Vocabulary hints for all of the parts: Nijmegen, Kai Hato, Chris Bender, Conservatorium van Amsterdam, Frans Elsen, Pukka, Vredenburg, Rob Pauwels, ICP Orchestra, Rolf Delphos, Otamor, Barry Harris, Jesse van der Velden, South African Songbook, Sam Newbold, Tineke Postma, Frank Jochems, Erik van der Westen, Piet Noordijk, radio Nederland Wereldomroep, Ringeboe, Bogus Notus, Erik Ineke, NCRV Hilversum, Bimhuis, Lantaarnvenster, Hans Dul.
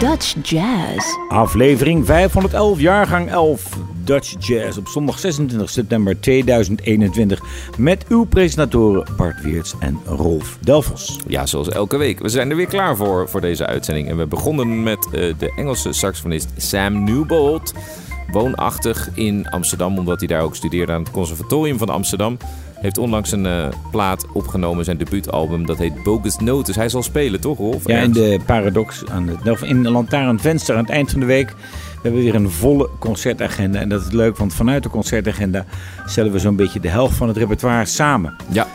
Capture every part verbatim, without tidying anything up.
Dutch Jazz. Aflevering vijfhonderdelf, jaargang elf. Dutch Jazz op zondag zesentwintig september tweeduizend eenentwintig met uw presentatoren Bart Weerts en Rolf Delphos. Ja, zoals elke week. We zijn er weer klaar voor, voor deze uitzending. En we begonnen met uh, de Engelse saxofonist Sam Newbold, woonachtig in Amsterdam, omdat hij daar ook studeerde aan het Conservatorium van Amsterdam. Heeft onlangs een uh, plaat opgenomen, zijn debuutalbum. Dat heet Bogus Notus. Hij zal spelen, toch, Rolf? Ja, in de Paradox, aan het, in de Lantaarnvenster aan het eind van de week. We hebben weer een volle concertagenda. En dat is leuk, want vanuit de concertagenda stellen we zo'n beetje de helft van het repertoire samen. Ja,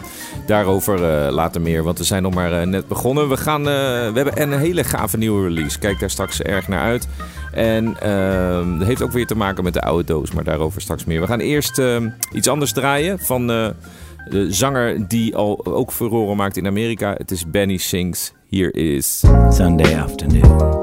daarover uh, later meer, want we zijn nog maar uh, net begonnen. We, gaan, uh, we hebben een hele gave nieuwe release. Kijk daar straks erg naar uit. En uh, dat heeft ook weer te maken met de oude doos, maar daarover straks meer. We gaan eerst uh, iets anders draaien van uh, de zanger die al ook furoren maakt in Amerika. Het is Benny Sings. Hier is Sunday Afternoon.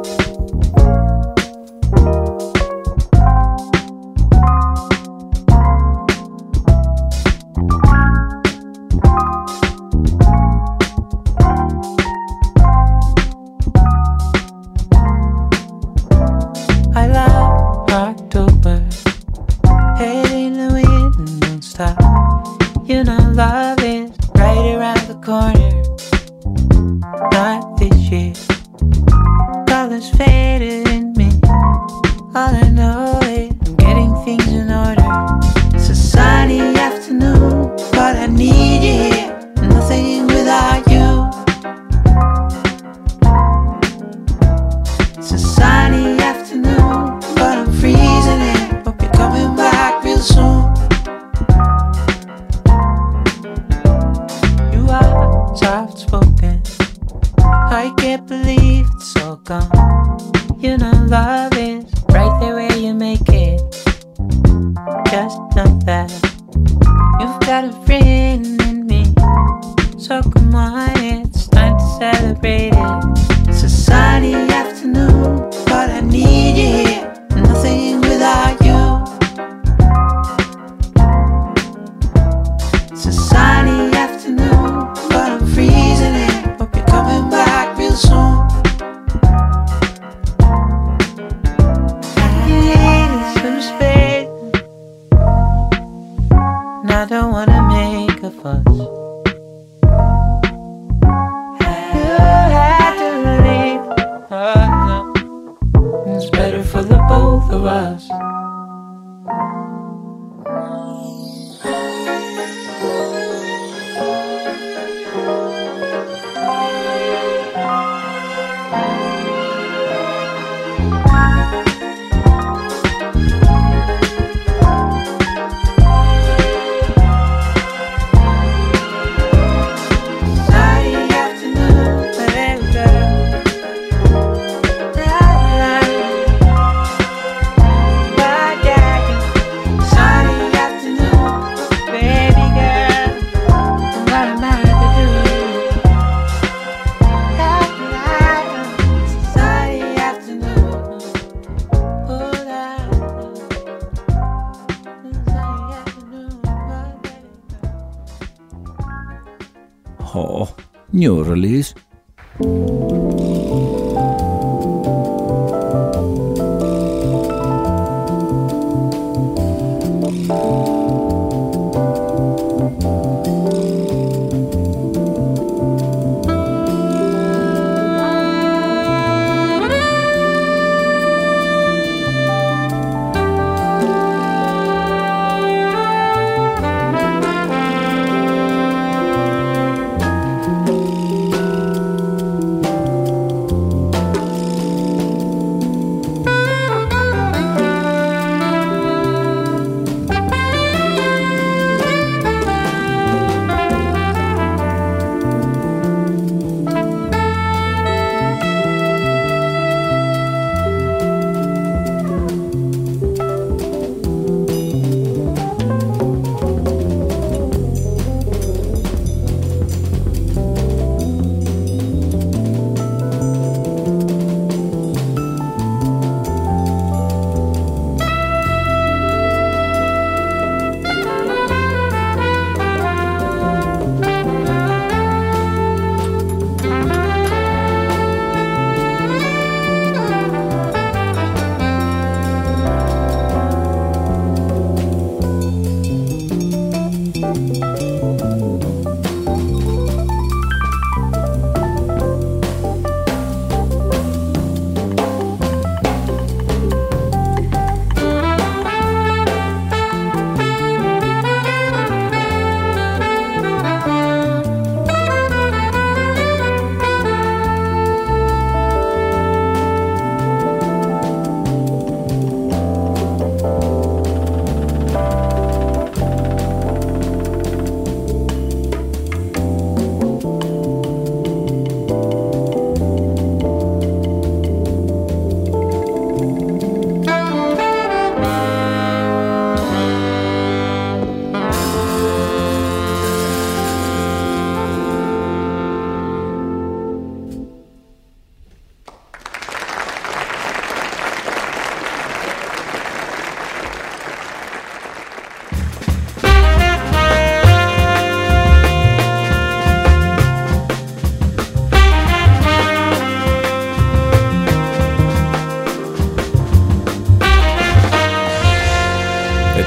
New release.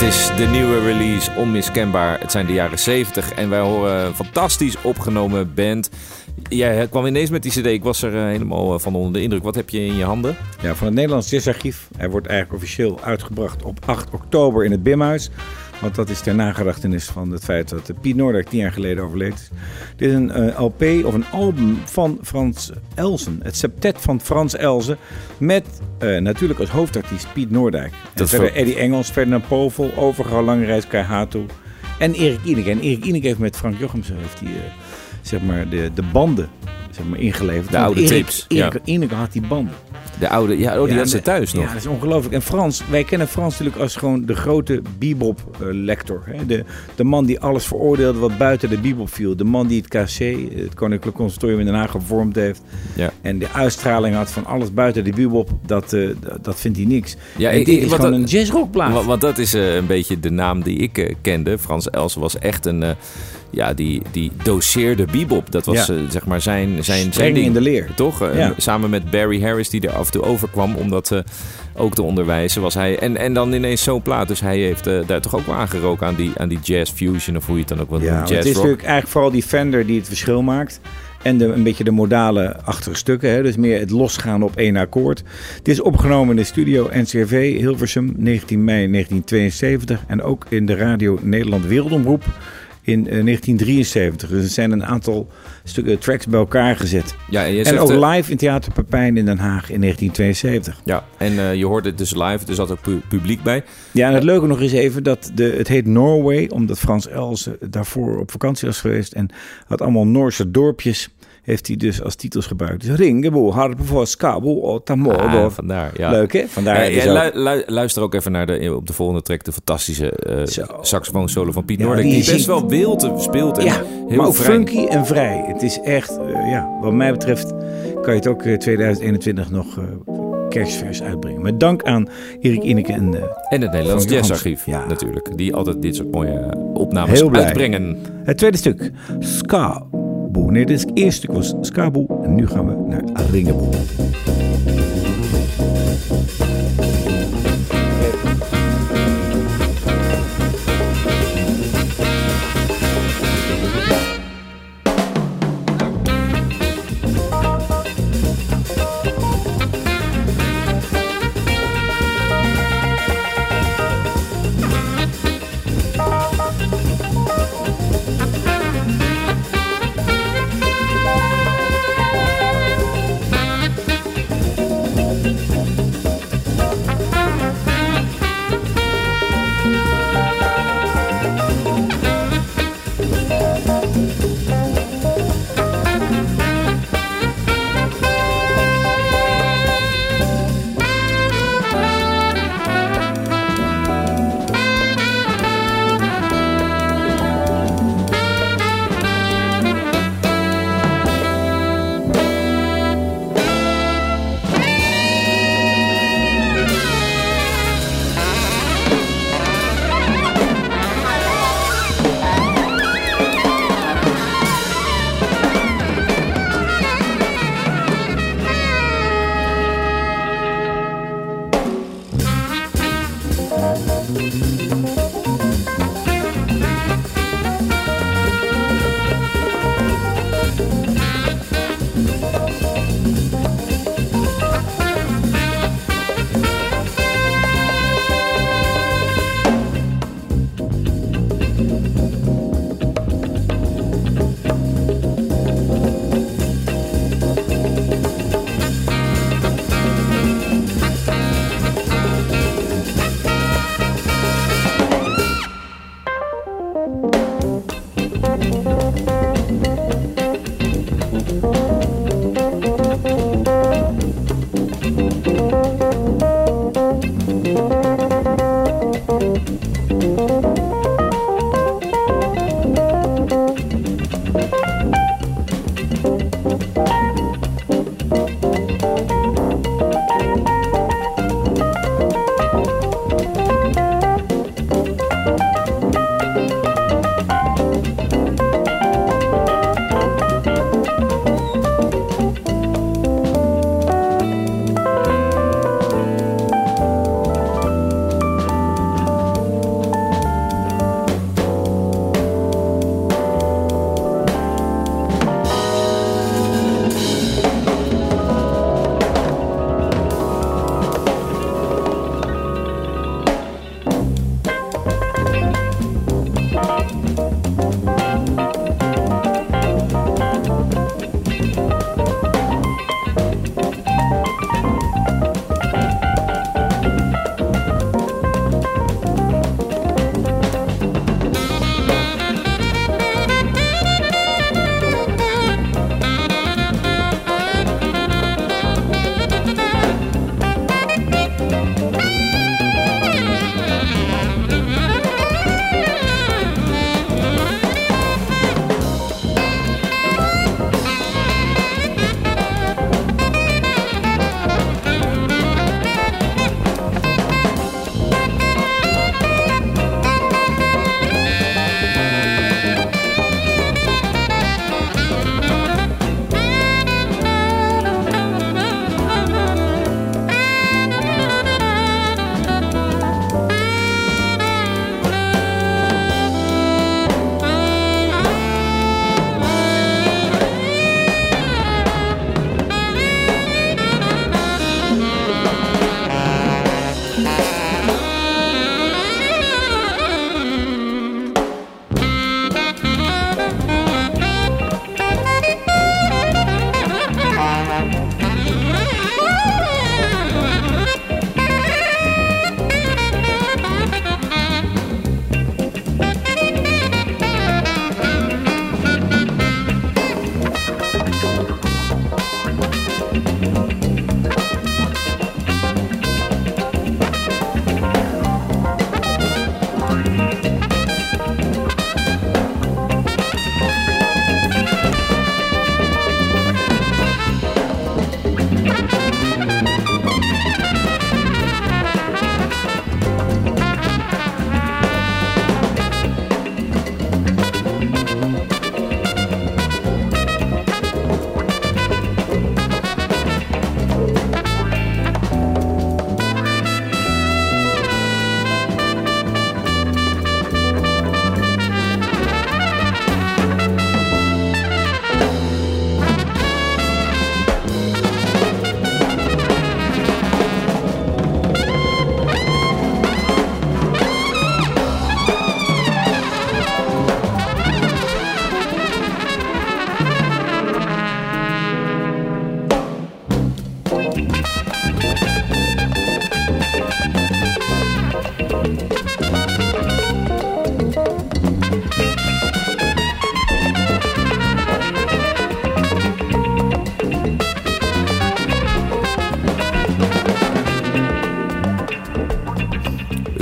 is de nieuwe release, onmiskenbaar. Het zijn de jaren zeventig en wij horen een fantastisch opgenomen band. Jij kwam ineens met die cd, ik was er helemaal van onder de indruk. Wat heb je in je handen? Ja, van het Nederlands Jazzarchief. Hij wordt eigenlijk officieel uitgebracht op acht oktober in het Bimhuis. Want dat is ter nagedachtenis van het feit dat Piet Noordijk tien jaar geleden overleed is. Dit is een uh, L P of een album van Frans Elsen. Het septet van Frans Elsen. Met uh, natuurlijk als hoofdartiest Piet Noordijk. En verder Eddie Engels, Ferdinand Povel, Overgaal, Lange Reis, Kai Hato. En Erik Ineke. En Erik Ineke heeft met Frank Jochems heeft die, uh, zeg maar de, de banden zeg maar, ingeleverd. De want oude tapes. Erik ja. Ineke had die banden. De oude, ja, oh, die ja, had ze thuis nog. Ja, dat is ongelooflijk. En Frans, wij kennen Frans natuurlijk als gewoon de grote bebop-lector. Uh, de, de man die alles veroordeelde wat buiten de bebop viel. De man die het K C, het Koninklijk Conservatorium in Den Haag, gevormd heeft. Ja. En de uitstraling had van alles buiten de bebop, dat, uh, dat vindt hij niks. Ja, en dit ik, is gewoon dat, een jazzrockplaat. Want dat is uh, een beetje de naam die ik uh, kende. Frans Elsen was echt een... Uh, Ja, die, die doseerde bebop. Dat was ja. uh, zeg maar zijn, zijn, zijn ding. In de leer. Toch? Uh, ja. Samen met Barry Harris, die er af en toe overkwam om dat uh, ook te onderwijzen. Was hij, en, en dan ineens zo'n plaat. Dus hij heeft uh, daar toch ook wel aangeroken aan die, aan die jazz fusion. Of hoe je het dan ook wel ja, noemt. Jazz het is rock. Natuurlijk eigenlijk vooral die Fender die het verschil maakt. En de, een beetje de modale achtige stukken. Hè? Dus meer het losgaan op één akkoord. Het is opgenomen in de studio N C R V Hilversum, negentien mei negentien tweeënzeventig. En ook in de radio Nederland Wereldomroep. In negentien drieënzeventig. Dus er zijn een aantal stukken tracks bij elkaar gezet. Ja, en, en ook uh, live in Theater Papijn in Den Haag in negentien tweeënzeventig. Ja, en uh, je hoorde het dus live. Er zat ook pu- publiek bij. Ja, en het leuke nog eens even dat de, het heet Norway. Omdat Frans Elsen daarvoor op vakantie was geweest. En had allemaal Noorse dorpjes. Heeft hij dus als titels gebruikt. Dus Ringebo, Harpevos, Kabel, Otamor. Vandaar, ja. Leuk, hè? Vandaar. Ja, ja, lu- lu- luister ook even naar de, op de volgende track de fantastische uh, saxofoonsolo van Piet ja, Noordijk. Die, die best wel wild speelt. En ja, heel maar ook vrij. Funky en vrij. Het is echt, uh, ja, wat mij betreft kan je het ook uh, tweeduizend eenentwintig nog uh, kerstvers uitbrengen. Met dank aan Erik Ineke en... Uh, en het Nederlands Jazzarchief, ja. natuurlijk. Die altijd dit soort mooie opnames uitbrengen. Het tweede stuk, Ska. Nee, dit is het eerste stuk was Skaboe en nu gaan we naar Ringeboe.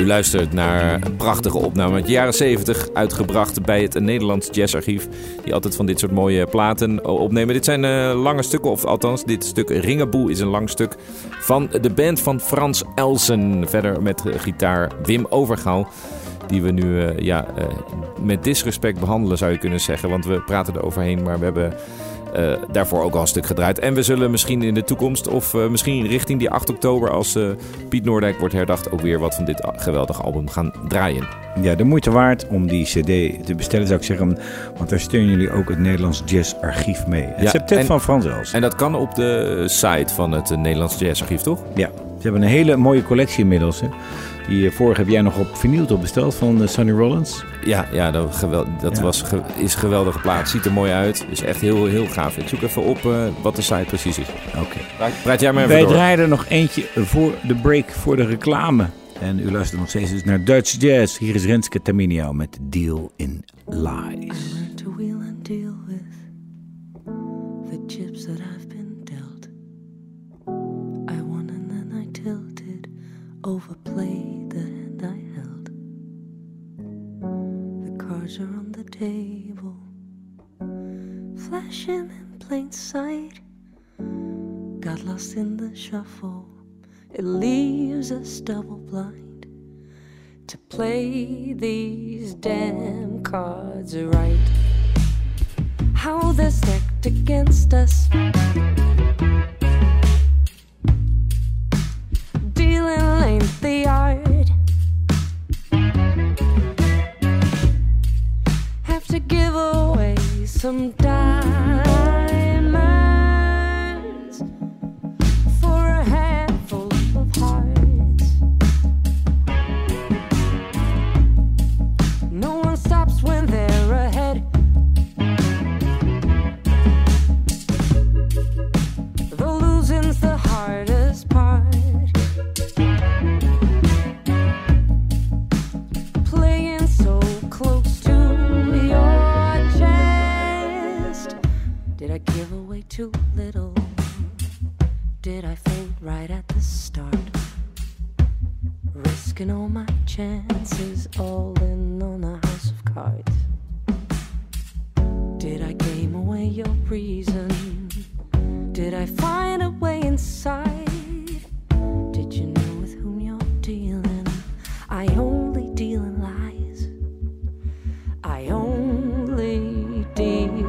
Luistert naar een prachtige opname uit de jaren zeventig, uitgebracht bij het Nederlands Jazzarchief, die altijd van dit soort mooie platen opnemen. Dit zijn uh, lange stukken, of althans, dit stuk Ringaboe is een lang stuk van de band van Frans Elsen. Verder met uh, gitaar Wim Overgaal, die we nu uh, ja, uh, met disrespect behandelen, zou je kunnen zeggen. Want we praten er overheen, maar we hebben uh, daarvoor ook al een stuk gedraaid. En we zullen misschien in de toekomst, of uh, misschien richting die acht oktober... als uh, Piet Noordijk wordt herdacht, ook weer wat van dit geweldige album gaan draaien. Ja, de moeite waard om die cd te bestellen, zou ik zeggen. Want daar steunen jullie ook het Nederlands Jazzarchief mee. Het ja, septet en, van Frans Elsen. En dat kan op de site van het Nederlands Jazzarchief, toch? Ja, ze hebben een hele mooie collectie inmiddels, hè? Die vorige heb jij nog op vinyl toch besteld van Sonny Rollins? Ja, ja dat, geweld, dat ja. Was, ge, is een geweldige plaat. Ziet er mooi uit. Is echt heel, heel gaaf. Ik zoek even op uh, wat de site precies is. Oké. Okay. Praat, praat jij maar even Wij door. Wij draaien er nog eentje voor de break, voor de reclame. En u luistert nog steeds dus naar Dutch Jazz. Hier is Renske Tamino met Deal in Lies. I learned to wheel and deal with the chips that I've been dealt. I won and then I tilted, overplayed. I held the cards are on the table, flashing in plain sight. Got lost in the shuffle, it leaves us double blind to play these damn cards right. How they're stacked against us, dealing ain't the art. To give away some diamonds for a handful of hearts. No one stops when they're ahead. The losing's the hardest part. Playing so close. Give away too little. Did I faint right at the start? Risking all my chances, all in on a house of cards. Did I game away your reason? Did I find a way inside? Did you know with whom you're dealing? I only deal in lies. I only deal.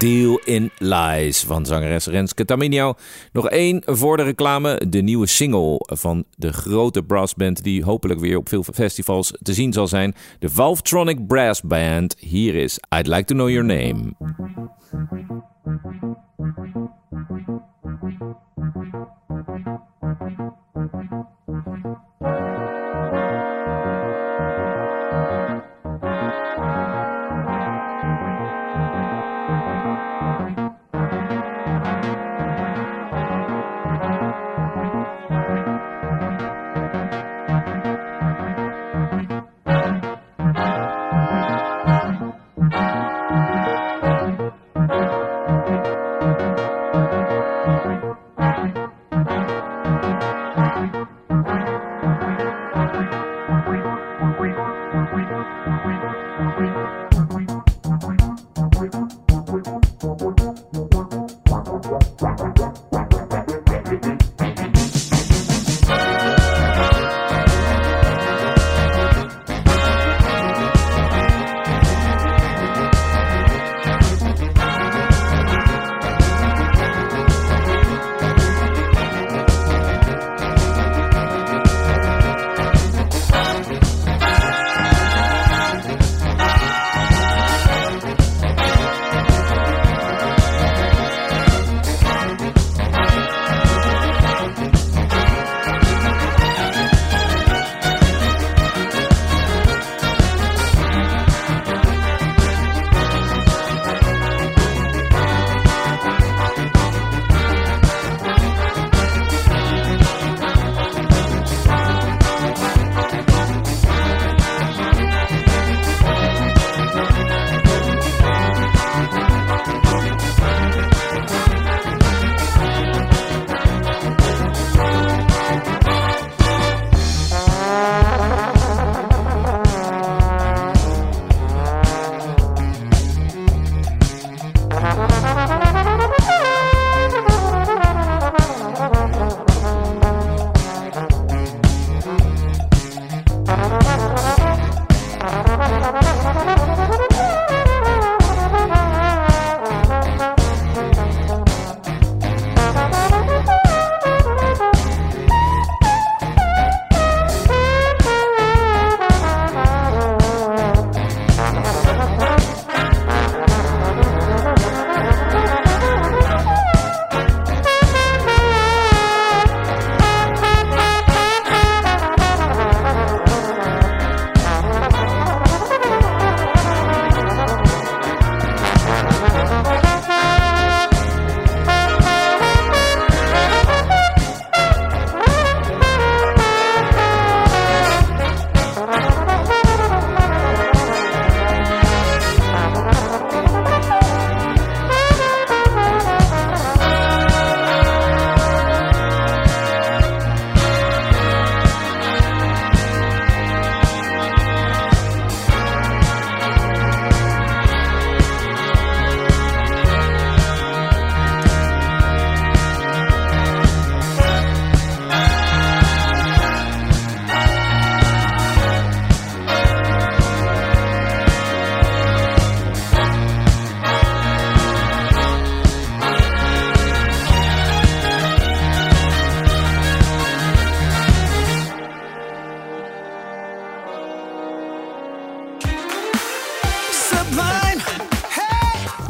Deal in Lies van zangeres Renske Tamino. Nog één voor de reclame. De nieuwe single van de grote brassband die hopelijk weer op veel festivals te zien zal zijn. De Valvetronic Brass Band. Hier is I'd Like to Know Your Name. Thank you.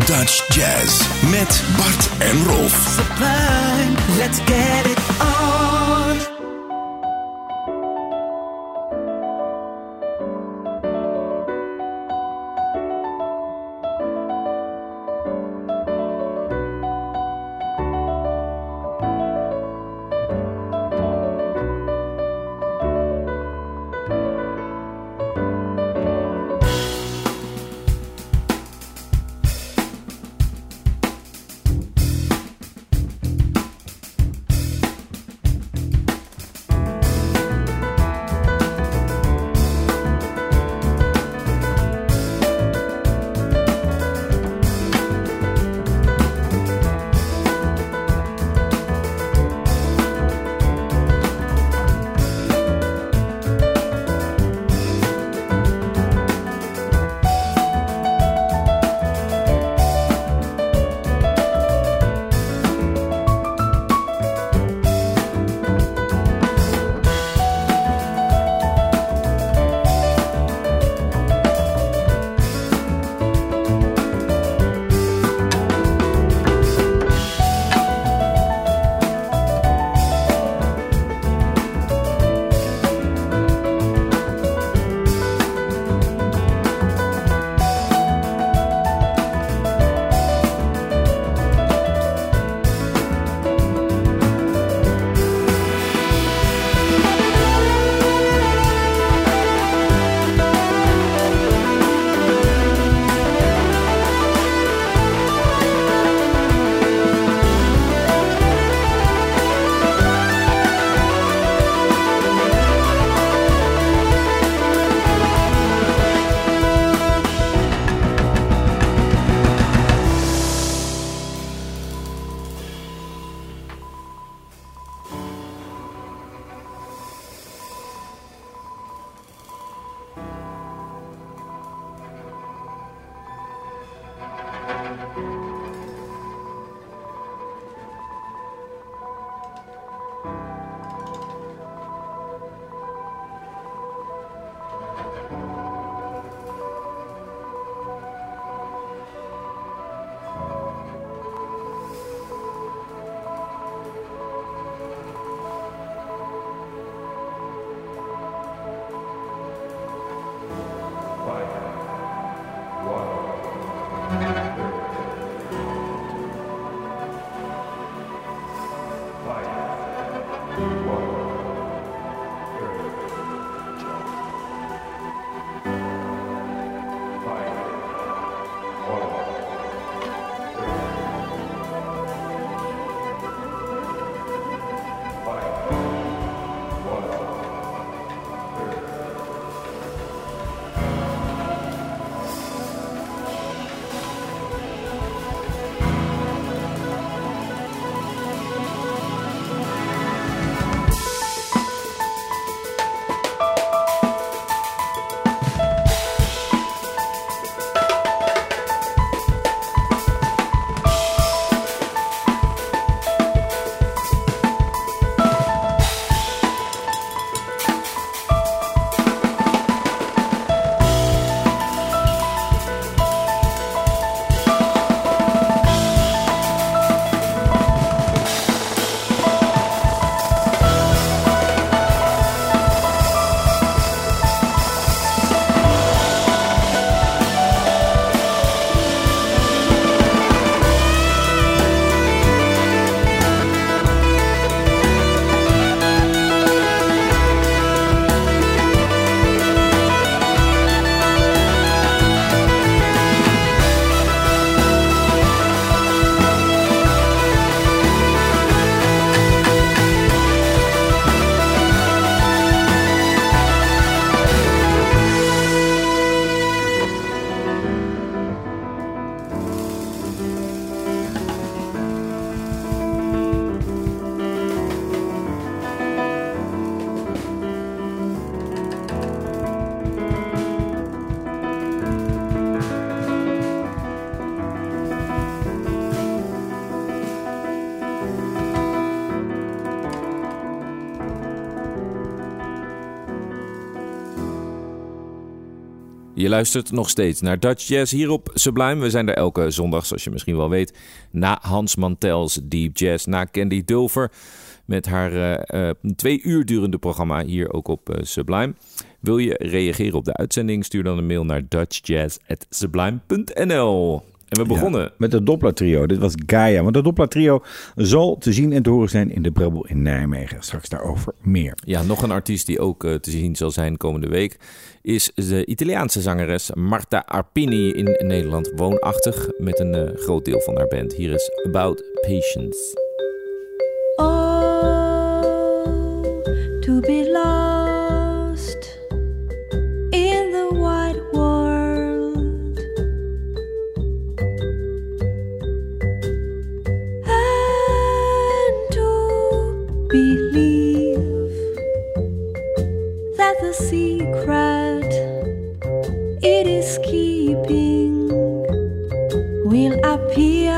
Dutch Jazz met Bart en Rolf. Sublime, let's get it on. Je luistert nog steeds naar Dutch Jazz hier op Sublime. We zijn er elke zondag, zoals je misschien wel weet, na Hans Mantel's Deep Jazz, na Candy Dulfer, met haar uh, uh, twee uur durende programma hier ook op uh, Sublime. Wil je reageren op de uitzending? Stuur dan een mail naar dutch jazz at sublime dot n l. En we begonnen ja, met het Doppler-trio. Dit was Gaia. Want het Doppler-trio zal te zien en te horen zijn in de Breubel in Nijmegen. Straks daarover meer. Ja, nog een artiest die ook uh, te zien zal zijn komende week is de Italiaanse zangeres Marta Arpini, in Nederland woonachtig, met een uh, groot deel van haar band. Hier is About Patience. Oh, to be lost in the wide world, and to believe that the secret it is keeping will appear.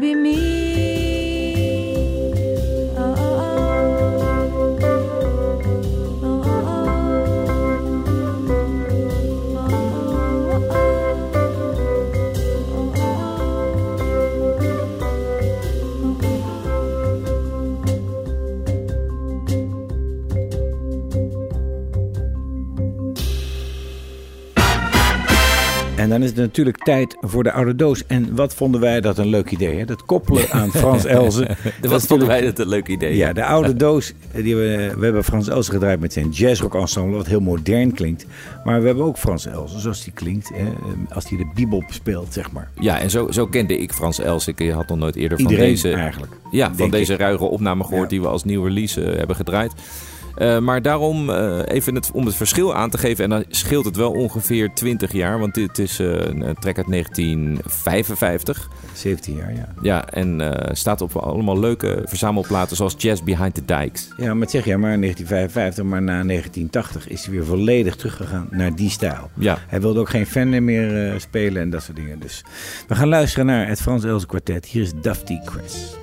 be me. Oh, oh, oh. Oh, oh, oh. Oh, oh, oh. En dan is het natuurlijk tijd voor de oude doos. En wat vonden wij dat een leuk idee, hè? Dat koppelen aan Frans Elsen. Wat dat vonden wij dat een leuk idee? Ja, de oude doos. Die we, we hebben Frans Elsen gedraaid met zijn jazzrock ensemble, wat heel modern klinkt. Maar we hebben ook Frans Elsen, zoals die klinkt, hè? Als hij de bebop speelt, zeg maar. Ja, en zo, zo kende ik Frans Elsen. Ik had nog nooit eerder Iedereen van deze... eigenlijk. Ja, van deze ik. ruige opname gehoord, ja, die we als nieuwe release uh, hebben gedraaid. Uh, maar daarom, uh, even het, om het verschil aan te geven... en dan scheelt het wel ongeveer twintig jaar... want dit is uh, een track uit negentien vijfenvijftig. zeventien jaar, ja. Ja, en uh, staat op allemaal leuke verzamelplaten... zoals Jazz Behind the Dikes. Ja, maar zeg je maar negentien vijfenvijftig, maar na negentien tachtig... is hij weer volledig teruggegaan naar die stijl. Ja. Hij wilde ook geen Fender meer uh, spelen en dat soort dingen. Dus we gaan luisteren naar het Frans Elsen Quartet. Hier is Dufty Cress.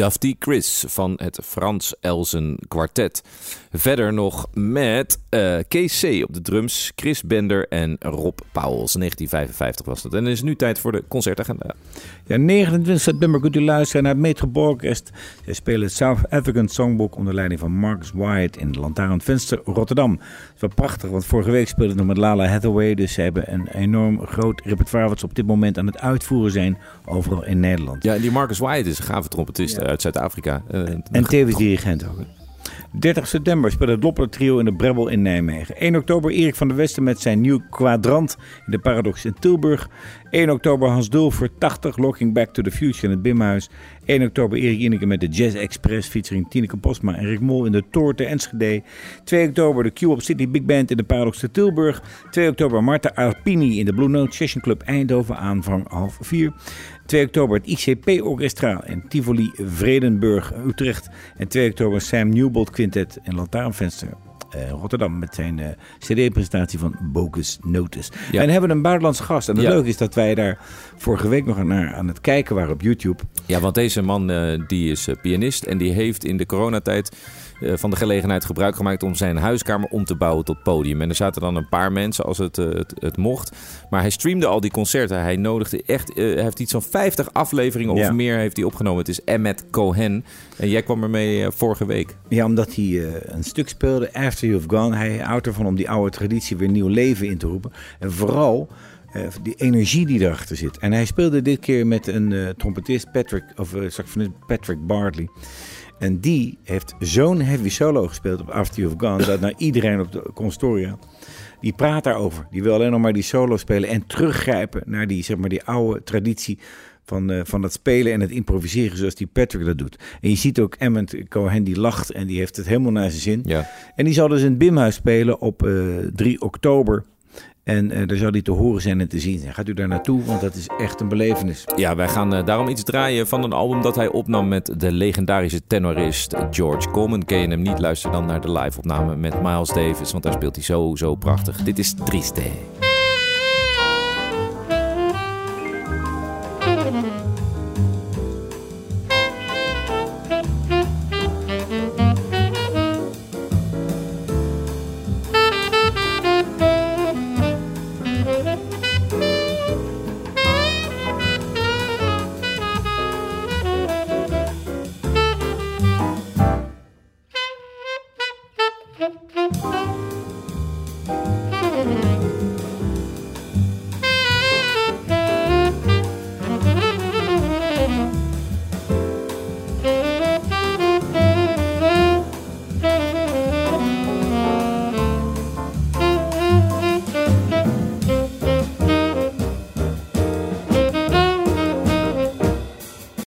Dufty Cress van het Frans Elsen Quartet. Verder nog met uh, K C op de drums, Chris Bender en Rob Pauwels. negentien vijfenvijftig was dat. En dan is nu tijd voor de concertagenda. Ja, negenentwintig september kunt u luisteren naar het Metropool Orkest. Zij spelen het South African Songbook onder leiding van Marcus Wyatt in de Lantaarnvenster Rotterdam. Dat is wel prachtig, want vorige week speelden ze nog met Lala Hathaway. Dus ze hebben een enorm groot repertoire wat ze op dit moment aan het uitvoeren zijn overal in Nederland. Ja, en die Marcus Wyatt is een gave trompetist, ja, uit Zuid-Afrika. Uh, en tevens dirigent ook. dertig september speelt het Doppler-trio in de Brebbel in Nijmegen. één oktober Erik van der Westen met zijn nieuw kwadrant in de Paradox in Tilburg. één oktober Hans Dul voor tachtig, Looking Back to the Future in het Bimhuis. één oktober Erik Ineke met de Jazz Express featuring Tineke Postma en Rick Mol in de Toorten Enschede. twee oktober de Q-Op City Big Band in de Paradox in Tilburg. twee oktober Marta Arpini in de Blue Note Session Club Eindhoven aanvang half vier. twee oktober het I C P Orchestra in Tivoli Vredenburg Utrecht. En twee oktober Sam Newbold Quintet in Lantaarnvenster Uh, Rotterdam met zijn uh, cd-presentatie van Bogus Notus. Ja. En hebben een buitenlands gast. En het ja. leuke is dat wij daar vorige week nog naar aan het kijken waren op YouTube. Ja, want deze man uh, die is uh, pianist en die heeft in de coronatijd uh, van de gelegenheid gebruik gemaakt om zijn huiskamer om te bouwen tot podium. En er zaten dan een paar mensen als het, uh, het, het mocht. Maar hij streamde al die concerten. Hij nodigde echt, uh, hij heeft iets van vijftig afleveringen ja. of meer heeft hij opgenomen. Het is Emmet Cohen. En jij kwam ermee uh, vorige week. Ja, omdat hij uh, een stuk speelde. You've Gone. Hij houdt ervan om die oude traditie weer nieuw leven in te roepen. En vooral uh, die energie die erachter zit. En hij speelde dit keer met een uh, trompetist, Patrick, of uh, saxofonist Patrick Bartley. En die heeft zo'n heavy solo gespeeld op After You've Gone, dat nou iedereen op de consortia, die praat daarover. Die wil alleen nog maar die solo spelen en teruggrijpen naar die, zeg maar, die oude traditie van, uh, van dat spelen en het improviseren zoals die Patrick dat doet. En je ziet ook Emmet Cohen die lacht en die heeft het helemaal naar zijn zin. Ja. En die zal dus in het Bimhuis spelen op uh, drie oktober. En uh, daar zal die te horen zijn en te zien zijn. Gaat u daar naartoe, want dat is echt een belevenis. Ja, wij gaan uh, daarom iets draaien van een album dat hij opnam met de legendarische tenorist George Coleman. Ken je hem niet? Luister dan naar de live-opname met Miles Davis, want daar speelt hij zo, zo prachtig. Dit is Triste. Thank you.